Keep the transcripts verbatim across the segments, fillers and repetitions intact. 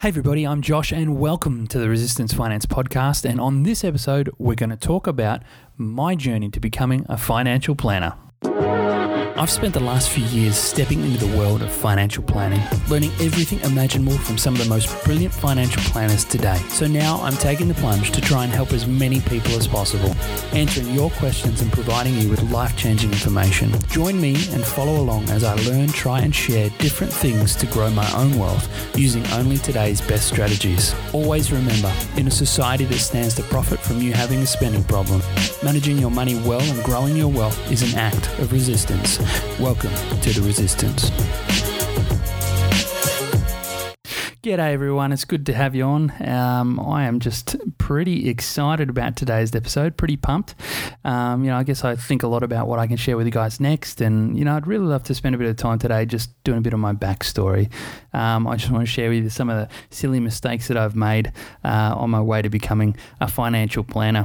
Hey everybody, I'm Josh and welcome to the Resistance Finance Podcast, and on this episode we're going to talk about my journey to becoming a financial planner. I've spent the last few years stepping into the world of financial planning, learning everything imaginable from some of the most brilliant financial planners today. So now I'm taking the plunge to try and help as many people as possible, answering your questions and providing you with life-changing information. Join me and follow along as I learn, try and share different things to grow my own wealth using only today's best strategies. Always remember, in a society that stands to profit from you having a spending problem, managing your money well and growing your wealth is an act of resistance. Welcome to The Resistance. G'day everyone, it's good to have you on. Um, I am just pretty excited about today's episode, pretty pumped. Um, you know, I guess I think a lot about what I can share with you guys next, and you know, I'd really love to spend a bit of time today just doing a bit of my backstory. Um, I just want to share with you some of the silly mistakes that I've made uh, on my way to becoming a financial planner.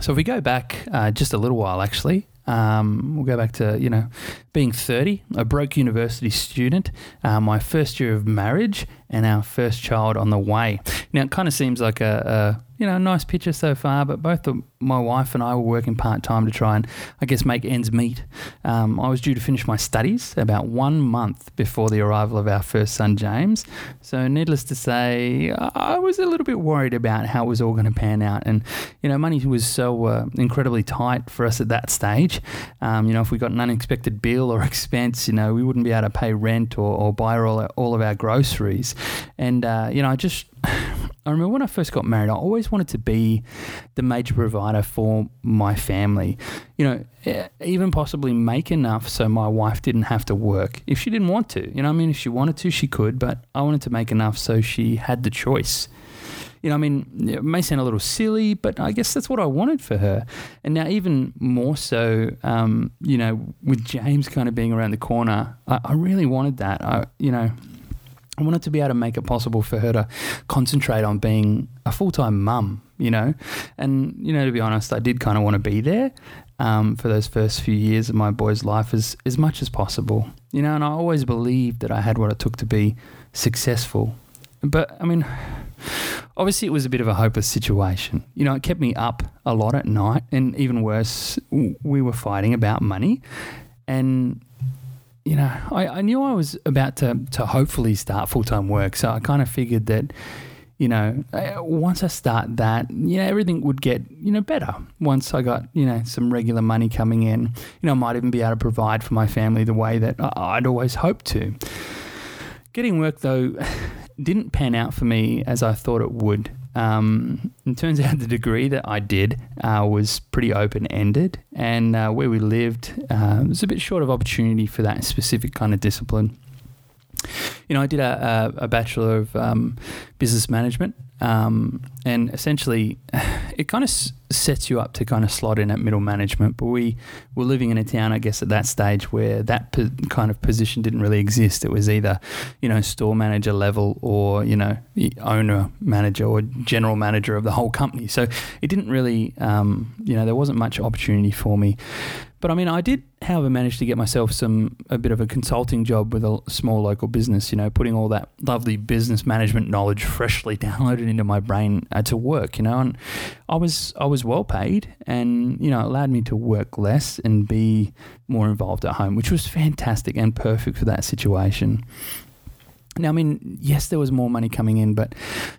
So if we go back uh, just a little while actually, Um, we'll go back to, you know, being thirty, a broke university student, uh, my first year of marriage and our first child on the way. Now, it kind of seems like a, a you know, nice picture so far, but both the, my wife and I were working part-time to try and, I guess, make ends meet. Um, I was due to finish my studies about one month before the arrival of our first son, James. So needless to say, I was a little bit worried about how it was all going to pan out. And, you know, money was so uh, incredibly tight for us at that stage. Um, you know, if we got an unexpected bill or expense, you know, we wouldn't be able to pay rent or, or buy all, all of our groceries. And, uh, you know, I just... I remember when I first got married, I always wanted to be the major provider for my family, you know, even possibly make enough so my wife didn't have to work if she didn't want to. You know, I mean, if she wanted to, she could, but I wanted to make enough so she had the choice. You know, I mean, it may sound a little silly, but I guess that's what I wanted for her. And now even more so, um, you know, with James kind of being around the corner, I, I really wanted that. I, you know... I wanted to be able to make it possible for her to concentrate on being a full-time mum, you know. And, you know, to be honest, I did kind of want to be there um, for those first few years of my boy's life as, as much as possible, you know. And I always believed that I had what it took to be successful. But, I mean, obviously it was a bit of a hopeless situation. You know, it kept me up a lot at night, and even worse, we were fighting about money. And... You know, I, I knew I was about to, to hopefully start full-time work, so I kind of figured that, you know, once I start that, you know, everything would get, you know, better once I got, you know, some regular money coming in. You know, I might even be able to provide for my family the way that I'd always hoped to. Getting work, though, didn't pan out for me as I thought it would. Um, it turns out the degree that I did uh, was pretty open-ended, and uh, where we lived uh, was a bit short of opportunity for that specific kind of discipline. You know, I did a, a Bachelor of um, Business Management, um, and essentially it kind of s- sets you up to kind of slot in at middle management, but we were living in a town, I guess, at that stage where that po- kind of position didn't really exist. It was either, you know, store manager level or, you know, owner manager or general manager of the whole company. So it didn't really, um, you know, there wasn't much opportunity for me. But I mean, I did, however, manage to get myself some a bit of a consulting job with a small local business, you know, putting all that lovely business management knowledge freshly downloaded into my brain uh, to work, you know. And I was I was well paid, and, you know, it allowed me to work less and be more involved at home, which was fantastic and perfect for that situation. Now, I mean, yes, there was more money coming in, but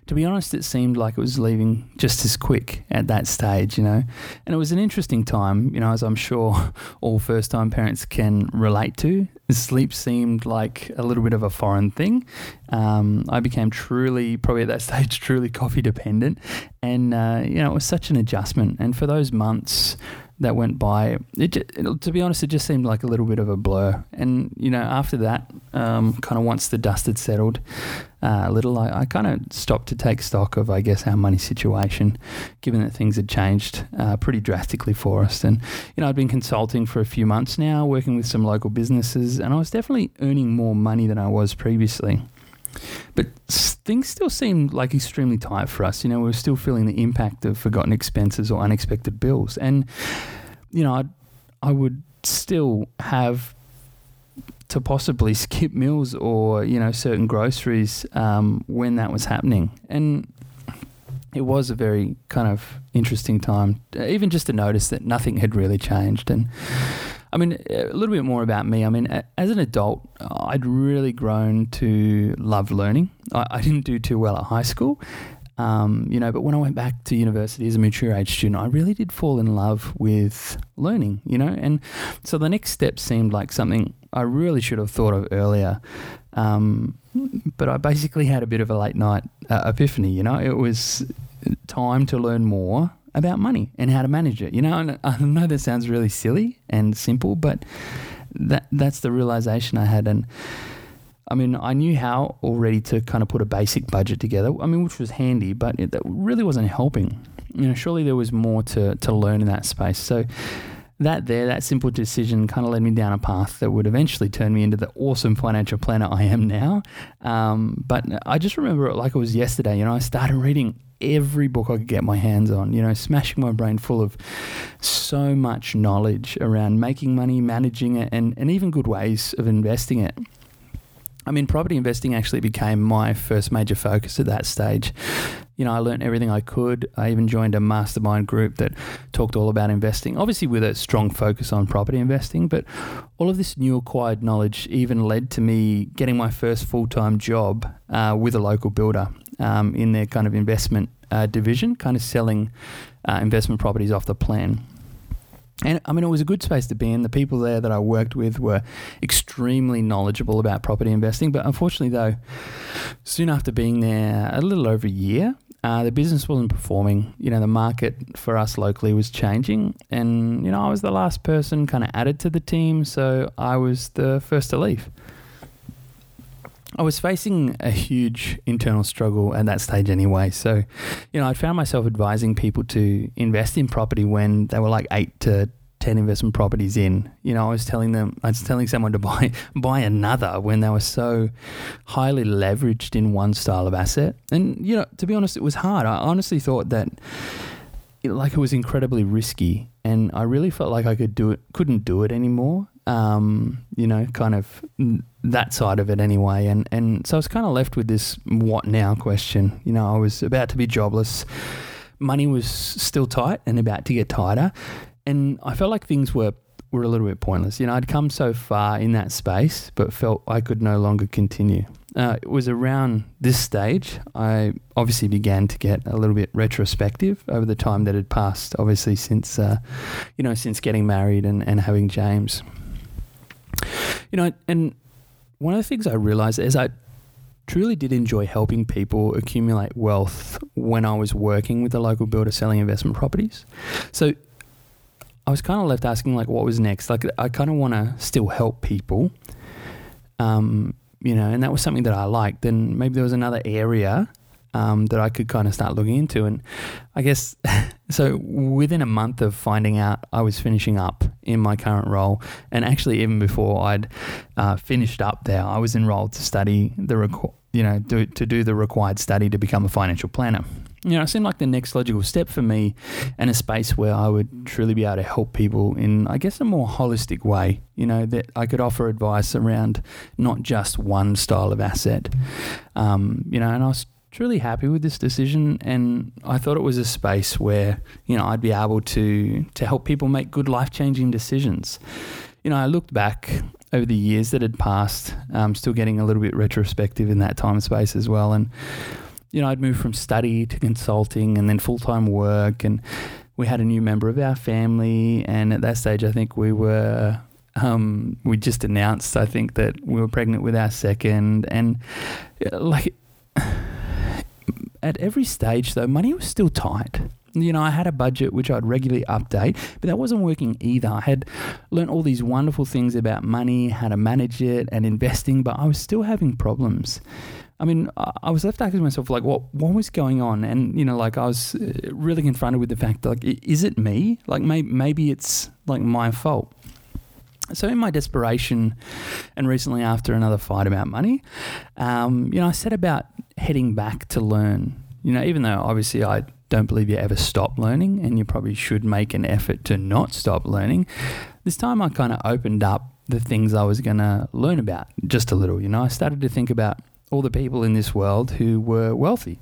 to be honest, it seemed like it was leaving just as quick at that stage, you know. And it was an interesting time, you know, as I'm sure all first-time parents can relate to. Sleep seemed like a little bit of a foreign thing. Um, I became truly, probably at that stage, truly coffee dependent. And, uh, you know, it was such an adjustment. And for those months that went by, it, it, to be honest, it just seemed like a little bit of a blur. And, you know, after that, um, kind of once the dust had settled uh, a little, I, I kind of stopped to take stock of, I guess, our money situation, given that things had changed uh, pretty drastically for us. And, you know, I'd been consulting for a few months now, working with some local businesses, and I was definitely earning more money than I was previously. But things still seemed like extremely tight for us. You know, we were still feeling the impact of forgotten expenses or unexpected bills. And, you know, I'd, I would still have to possibly skip meals or, you know, certain groceries um, when that was happening. And it was a very kind of interesting time, even just to notice that nothing had really changed. And I mean, a little bit more about me. I mean, as an adult, I'd really grown to love learning. I, I didn't do too well at high school, um, you know, but when I went back to university as a mature age student, I really did fall in love with learning, you know. And so the next step seemed like something I really should have thought of earlier. Um, but I basically had a bit of a late night uh, epiphany, you know. It was time to learn more about money and how to manage it, you know. And I know that sounds really silly and simple, but that that's the realization I had. And I mean, I knew how already to kind of put a basic budget together, I mean, which was handy, but it that really wasn't helping. You know, surely there was more to, to learn in that space. So that there, that simple decision kind of led me down a path that would eventually turn me into the awesome financial planner I am now. Um, but I just remember it like it was yesterday, you know. I started reading every book I could get my hands on, you know, smashing my brain full of so much knowledge around making money, managing it, and, and even good ways of investing it. I mean, property investing actually became my first major focus at that stage. You know, I learned everything I could. I even joined a mastermind group that talked all about investing, obviously with a strong focus on property investing. But all of this new acquired knowledge even led to me getting my first full-time job uh, with a local builder um, in their kind of investment uh, division, kind of selling uh, investment properties off the plan. And I mean, it was a good space to be in. The people there that I worked with were extremely knowledgeable about property investing. But unfortunately, though, soon after being there a little over a year, uh, the business wasn't performing. You know, the market for us locally was changing. And, you know, I was the last person kind of added to the team, so I was the first to leave. I was facing a huge internal struggle at that stage anyway. So, you know, I found myself advising people to invest in property when they were like eight to ten investment properties in. You know, I was telling them, I was telling someone to buy buy another when they were so highly leveraged in one style of asset. And, you know, to be honest, it was hard. I honestly thought that it, like it was incredibly risky, and I really felt like I could do it, couldn't do it anymore. Um, you know, kind of that side of it anyway. And, and so I was kind of left with this what now question. You know, I was about to be jobless. Money was still tight and about to get tighter. And I felt like things were, were a little bit pointless. You know, I'd come so far in that space, but felt I could no longer continue. Uh, it was around this stage I obviously began to get a little bit retrospective over the time that had passed, obviously since, uh, you know, since getting married and, and having James. You know, and one of the things I realized is I truly did enjoy helping people accumulate wealth when I was working with the local builder selling investment properties. So I was kind of left asking, like, what was next? Like, I kind of want to still help people, um, you know, and that was something that I liked. And maybe there was another area um, that I could kind of start looking into. And I guess, so within a month of finding out I was finishing up in my current role, and actually even before I'd uh, finished up there, I was enrolled to study the reco- you know do, to do the required study to become a financial planner. You know, it seemed like the next logical step for me, and a space where I would truly be able to help people in, I guess, a more holistic way. You know, that I could offer advice around not just one style of asset. Um, you know, and I was truly happy with this decision, and I thought it was a space where, you know, I'd be able to to help people make good life-changing decisions. You know, I looked back over the years that had passed, um, still getting a little bit retrospective in that time space as well, and, you know, I'd moved from study to consulting and then full-time work, and we had a new member of our family, and at that stage I think we were... Um, we just announced, I think, that we were pregnant with our second, and, like... At every stage, though, money was still tight. You know, I had a budget which I'd regularly update, but that wasn't working either. I had learned all these wonderful things about money, how to manage it and investing, but I was still having problems. I mean, I was left asking myself, like, what what was going on? And, you know, like, I was really confronted with the fact, like, is it me? Like, may, maybe it's, like, my fault. So in my desperation, and recently after another fight about money, um, you know, I set about heading back to learn. You know, even though obviously I don't believe you ever stop learning, and you probably should make an effort to not stop learning, this time I kind of opened up the things I was going to learn about just a little. You know, I started to think about all the people in this world who were wealthy.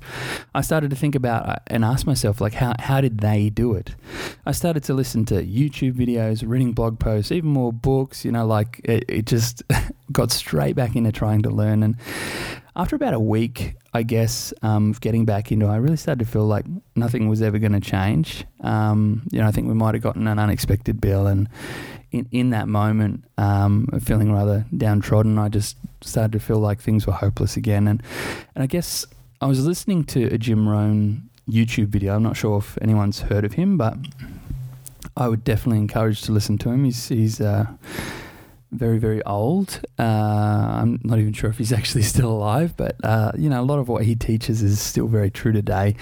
I started to think about and ask myself, like, how, how did they do it? I started to listen to YouTube videos, reading blog posts, even more books, you know, like it, it just got straight back into trying to learn. And after about a week, I guess, um, of getting back into it, I really started to feel like nothing was ever going to change. Um, you know, I think we might have gotten an unexpected bill, and in, in that moment, um, feeling rather downtrodden, I just started to feel like things were hopeless again. And, and I guess I was listening to a Jim Rohn YouTube video. I'm not sure if anyone's heard of him, but I would definitely encourage to listen to him. He's... he's uh, very, very old. Uh, I'm not even sure if he's actually still alive, but, uh, you know, a lot of what he teaches is still very true today.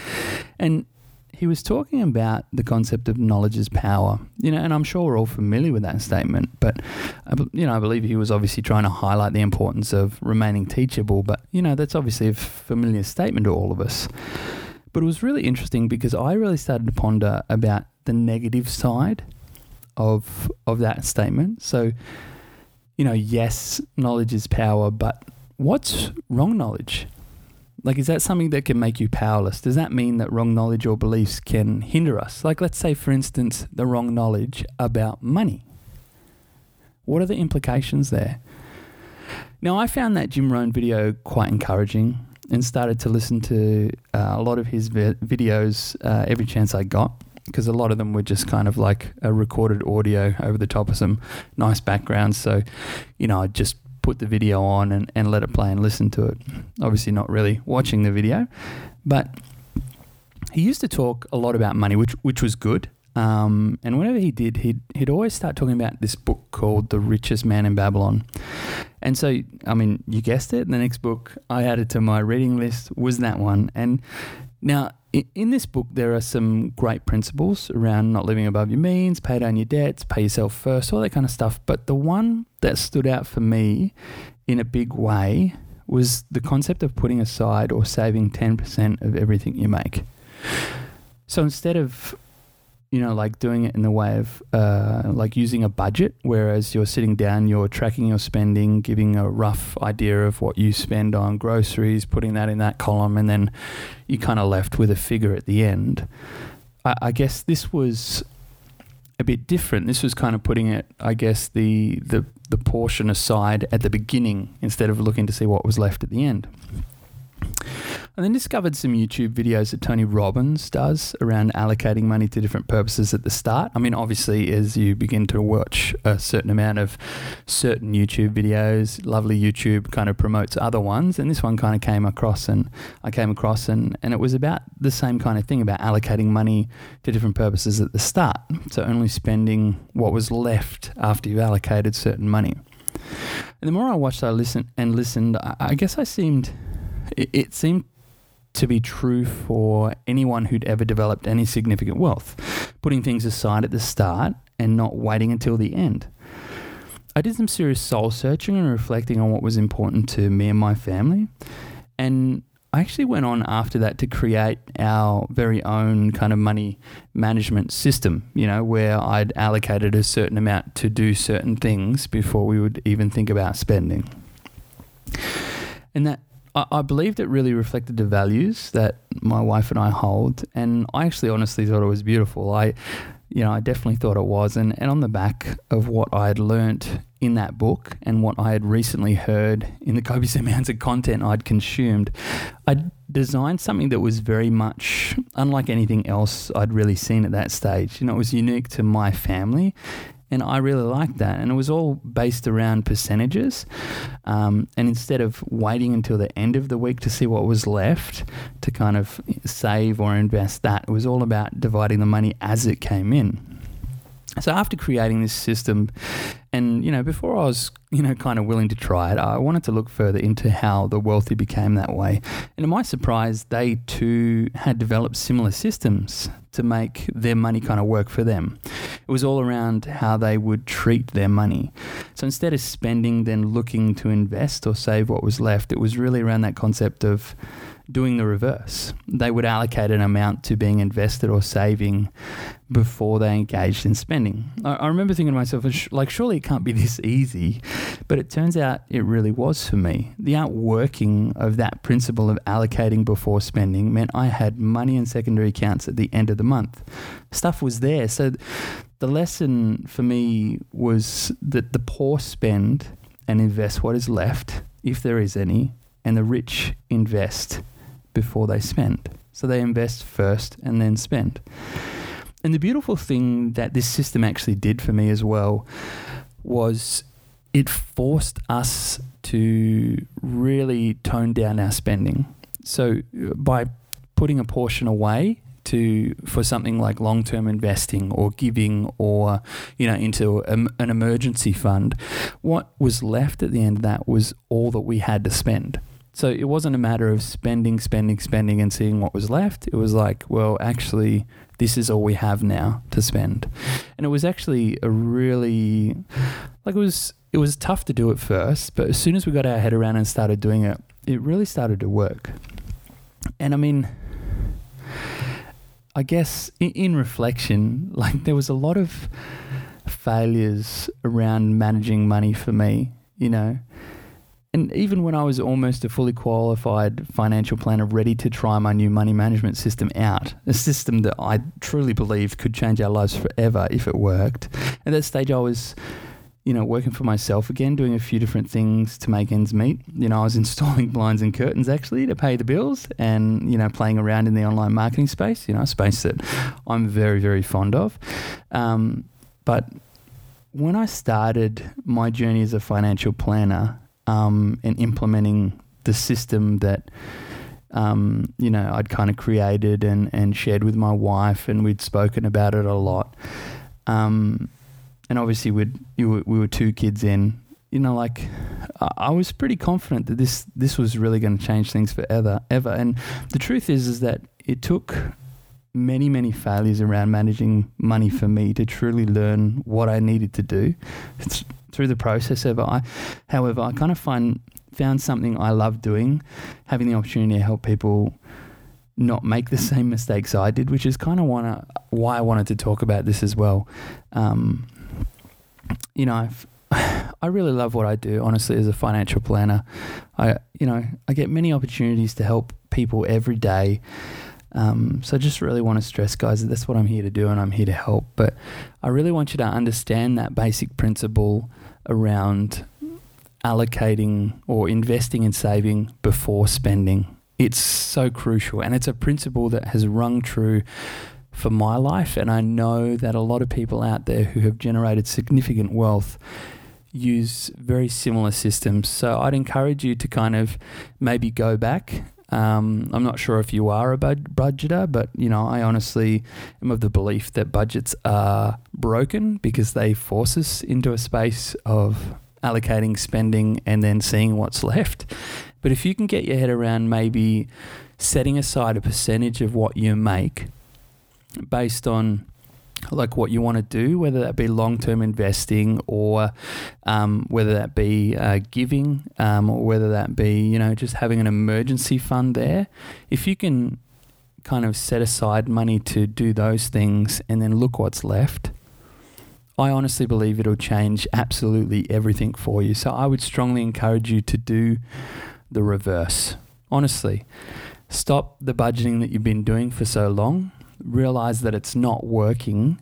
And he was talking about the concept of knowledge is power, you know, and I'm sure we're all familiar with that statement, but, you know, I believe he was obviously trying to highlight the importance of remaining teachable, but, you know, that's obviously a familiar statement to all of us. But it was really interesting because I really started to ponder about the negative side of of that statement. So, you know, yes, knowledge is power, but what's wrong knowledge? Like, is that something that can make you powerless? Does that mean that wrong knowledge or beliefs can hinder us? Like, let's say, for instance, the wrong knowledge about money. What are the implications there? Now, I found that Jim Rohn video quite encouraging and started to listen to uh, a lot of his vi- videos uh, every chance I got, because a lot of them were just kind of like a recorded audio over the top of some nice background. So, you know, I'd just put the video on and, and let it play and listen to it. Obviously not really watching the video, but he used to talk a lot about money, which which was good. Um, and whenever he did, he'd, he'd always start talking about this book called The Richest Man in Babylon. And so, I mean, you guessed it. The next book I added to my reading list was that one. And now, in this book, there are some great principles around not living above your means, pay down your debts, pay yourself first, all that kind of stuff. But the one that stood out for me in a big way was the concept of putting aside or saving ten percent of everything you make. So instead of, you know, like doing it in the way of uh, like using a budget, whereas you're sitting down, you're tracking your spending, giving a rough idea of what you spend on groceries, putting that in that column, and then you kind of left with a figure at the end. I, I guess this was a bit different. This was kind of putting it, I guess, the, the, the portion aside at the beginning instead of looking to see what was left at the end. And then discovered some YouTube videos that Tony Robbins does around allocating money to different purposes at the start. I mean, obviously, as you begin to watch a certain amount of certain YouTube videos, lovely YouTube kind of promotes other ones. And this one kind of came across and I came across and, and it was about the same kind of thing about allocating money to different purposes at the start. So only spending what was left after you've allocated certain money. And the more I watched I listened and listened, I, I guess I seemed, it, it seemed to be true for anyone who'd ever developed any significant wealth, putting things aside at the start and not waiting until the end. I did some serious soul searching and reflecting on what was important to me and my family. And I actually went on after that to create our very own kind of money management system, you know, where I'd allocated a certain amount to do certain things before we would even think about spending. And that I believed it really reflected the values that my wife and I hold, and I actually honestly thought it was beautiful. I, you know, I definitely thought it was, and, and on the back of what I had learnt in that book and what I had recently heard in the copious amounts of content I'd consumed, I designed something that was very much unlike anything else I'd really seen at that stage. You know, it was unique to my family. And I really liked that. And it was all based around percentages. Um, and instead of waiting until the end of the week to see what was left to kind of save or invest that, it was all about dividing the money as it came in. So after creating this system and, you know, before I was, you know, kind of willing to try it, I wanted to look further into how the wealthy became that way. And to my surprise, they too had developed similar systems to make their money kind of work for them. It was all around how they would treat their money. So instead of spending, then looking to invest or save what was left, it was really around that concept of doing the reverse. They would allocate an amount to being invested or saving before they engaged in spending. I, I remember thinking to myself, like, surely it can't be this easy. But it turns out it really was for me. The outworking of that principle of allocating before spending meant I had money in secondary accounts at the end of the month. Stuff was there. So the lesson for me was that the poor spend and invest what is left, if there is any, and the rich invest before they spend. So they invest first and then spend. And the beautiful thing that this system actually did for me as well was it forced us to really tone down our spending. So by putting a portion away to for something like long-term investing or giving or, you know, into a, an emergency fund, what was left at the end of that was all that we had to spend. So it wasn't a matter of spending, spending, spending and seeing what was left. It was like, well, actually, this is all we have now to spend. And it was actually a really, like it was, it was tough to do at first, but as soon as we got our head around and started doing it, it really started to work. And I mean, I guess in, in reflection, like there was a lot of failures around managing money for me, you know. And even when I was almost a fully qualified financial planner ready to try my new money management system out, a system that I truly believed could change our lives forever if it worked, at that stage I was, you know, working for myself again, doing a few different things to make ends meet. You know, I was installing blinds and curtains actually to pay the bills and, you know, playing around in the online marketing space, you know, a space that I'm very, very fond of. Um, but when I started my journey as a financial planner, Um, and implementing the system that, um, you know, I'd kind of created and, and shared with my wife, and we'd spoken about it a lot. Um, and obviously we'd, you were, we were two kids in, you know, like I was pretty confident that this, this was really going to change things forever, ever. And the truth is, is that it took many, many failures around managing money for me to truly learn what I needed to do. It's, through the process of I, however, I kind of find found something I love doing, having the opportunity to help people not make the same mistakes I did, which is kind of wanna, why I wanted to talk about this as well. Um, you know, I've, I really love what I do, honestly, as a financial planner. I, you know, I get many opportunities to help people every day. Um, so I just really want to stress, guys, that that's what I'm here to do and I'm here to help. But I really want you to understand that basic principle around allocating or investing and saving before spending. It's so crucial, and it's a principle that has rung true for my life, and I know that a lot of people out there who have generated significant wealth use very similar systems. So I'd encourage you to kind of maybe go back. Um, I'm not sure if you are a bud- budgeter, but, you know, I honestly am of the belief that budgets are broken because they force us into a space of allocating, spending, and then seeing what's left. But if you can get your head around maybe setting aside a percentage of what you make based on like what you want to do, whether that be long-term investing or um, whether that be uh, giving um, or whether that be, you know, just having an emergency fund there. If you can kind of set aside money to do those things and then look what's left, I honestly believe it'll change absolutely everything for you. So I would strongly encourage you to do the reverse. Honestly, stop the budgeting that you've been doing for so long. Realize that it's not working,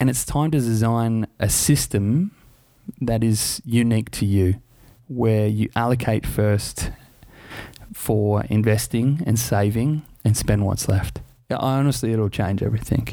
and it's time to design a system that is unique to you, where you allocate first for investing and saving and spend what's left. Honestly, it'll change everything.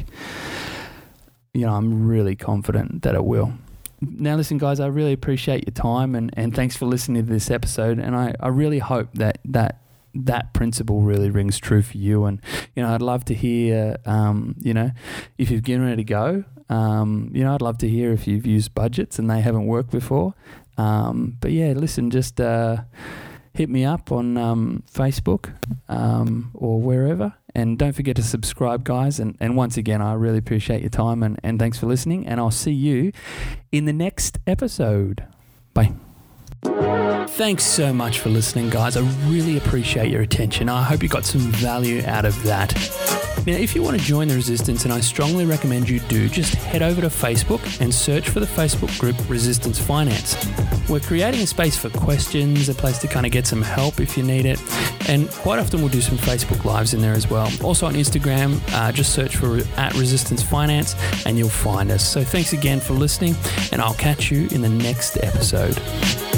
You know, I'm really confident that it will. Now, listen, guys, I really appreciate your time, and, and thanks for listening to this episode. And I, I really hope that that that principle really rings true for you. And, you know, I'd love to hear, um, you know, if you've given it a go, um, you know, I'd love to hear if you've used budgets and they haven't worked before. Um, but yeah, listen, just uh, hit me up on um, Facebook um, or wherever. And don't forget to subscribe, guys. And, and once again, I really appreciate your time, and, and thanks for listening. And I'll see you in the next episode. Bye. Thanks so much for listening, guys. I really appreciate your attention. I hope you got some value out of that. Now, if you want to join the resistance, and I strongly recommend you do, just head over to Facebook and search for the Facebook group Resistance Finance. We're creating a space for questions, a place to kind of get some help if you need it. And quite often we'll do some Facebook Lives in there as well. Also on Instagram, uh, just search for at Resistance Finance and you'll find us. So thanks again for listening, and I'll catch you in the next episode.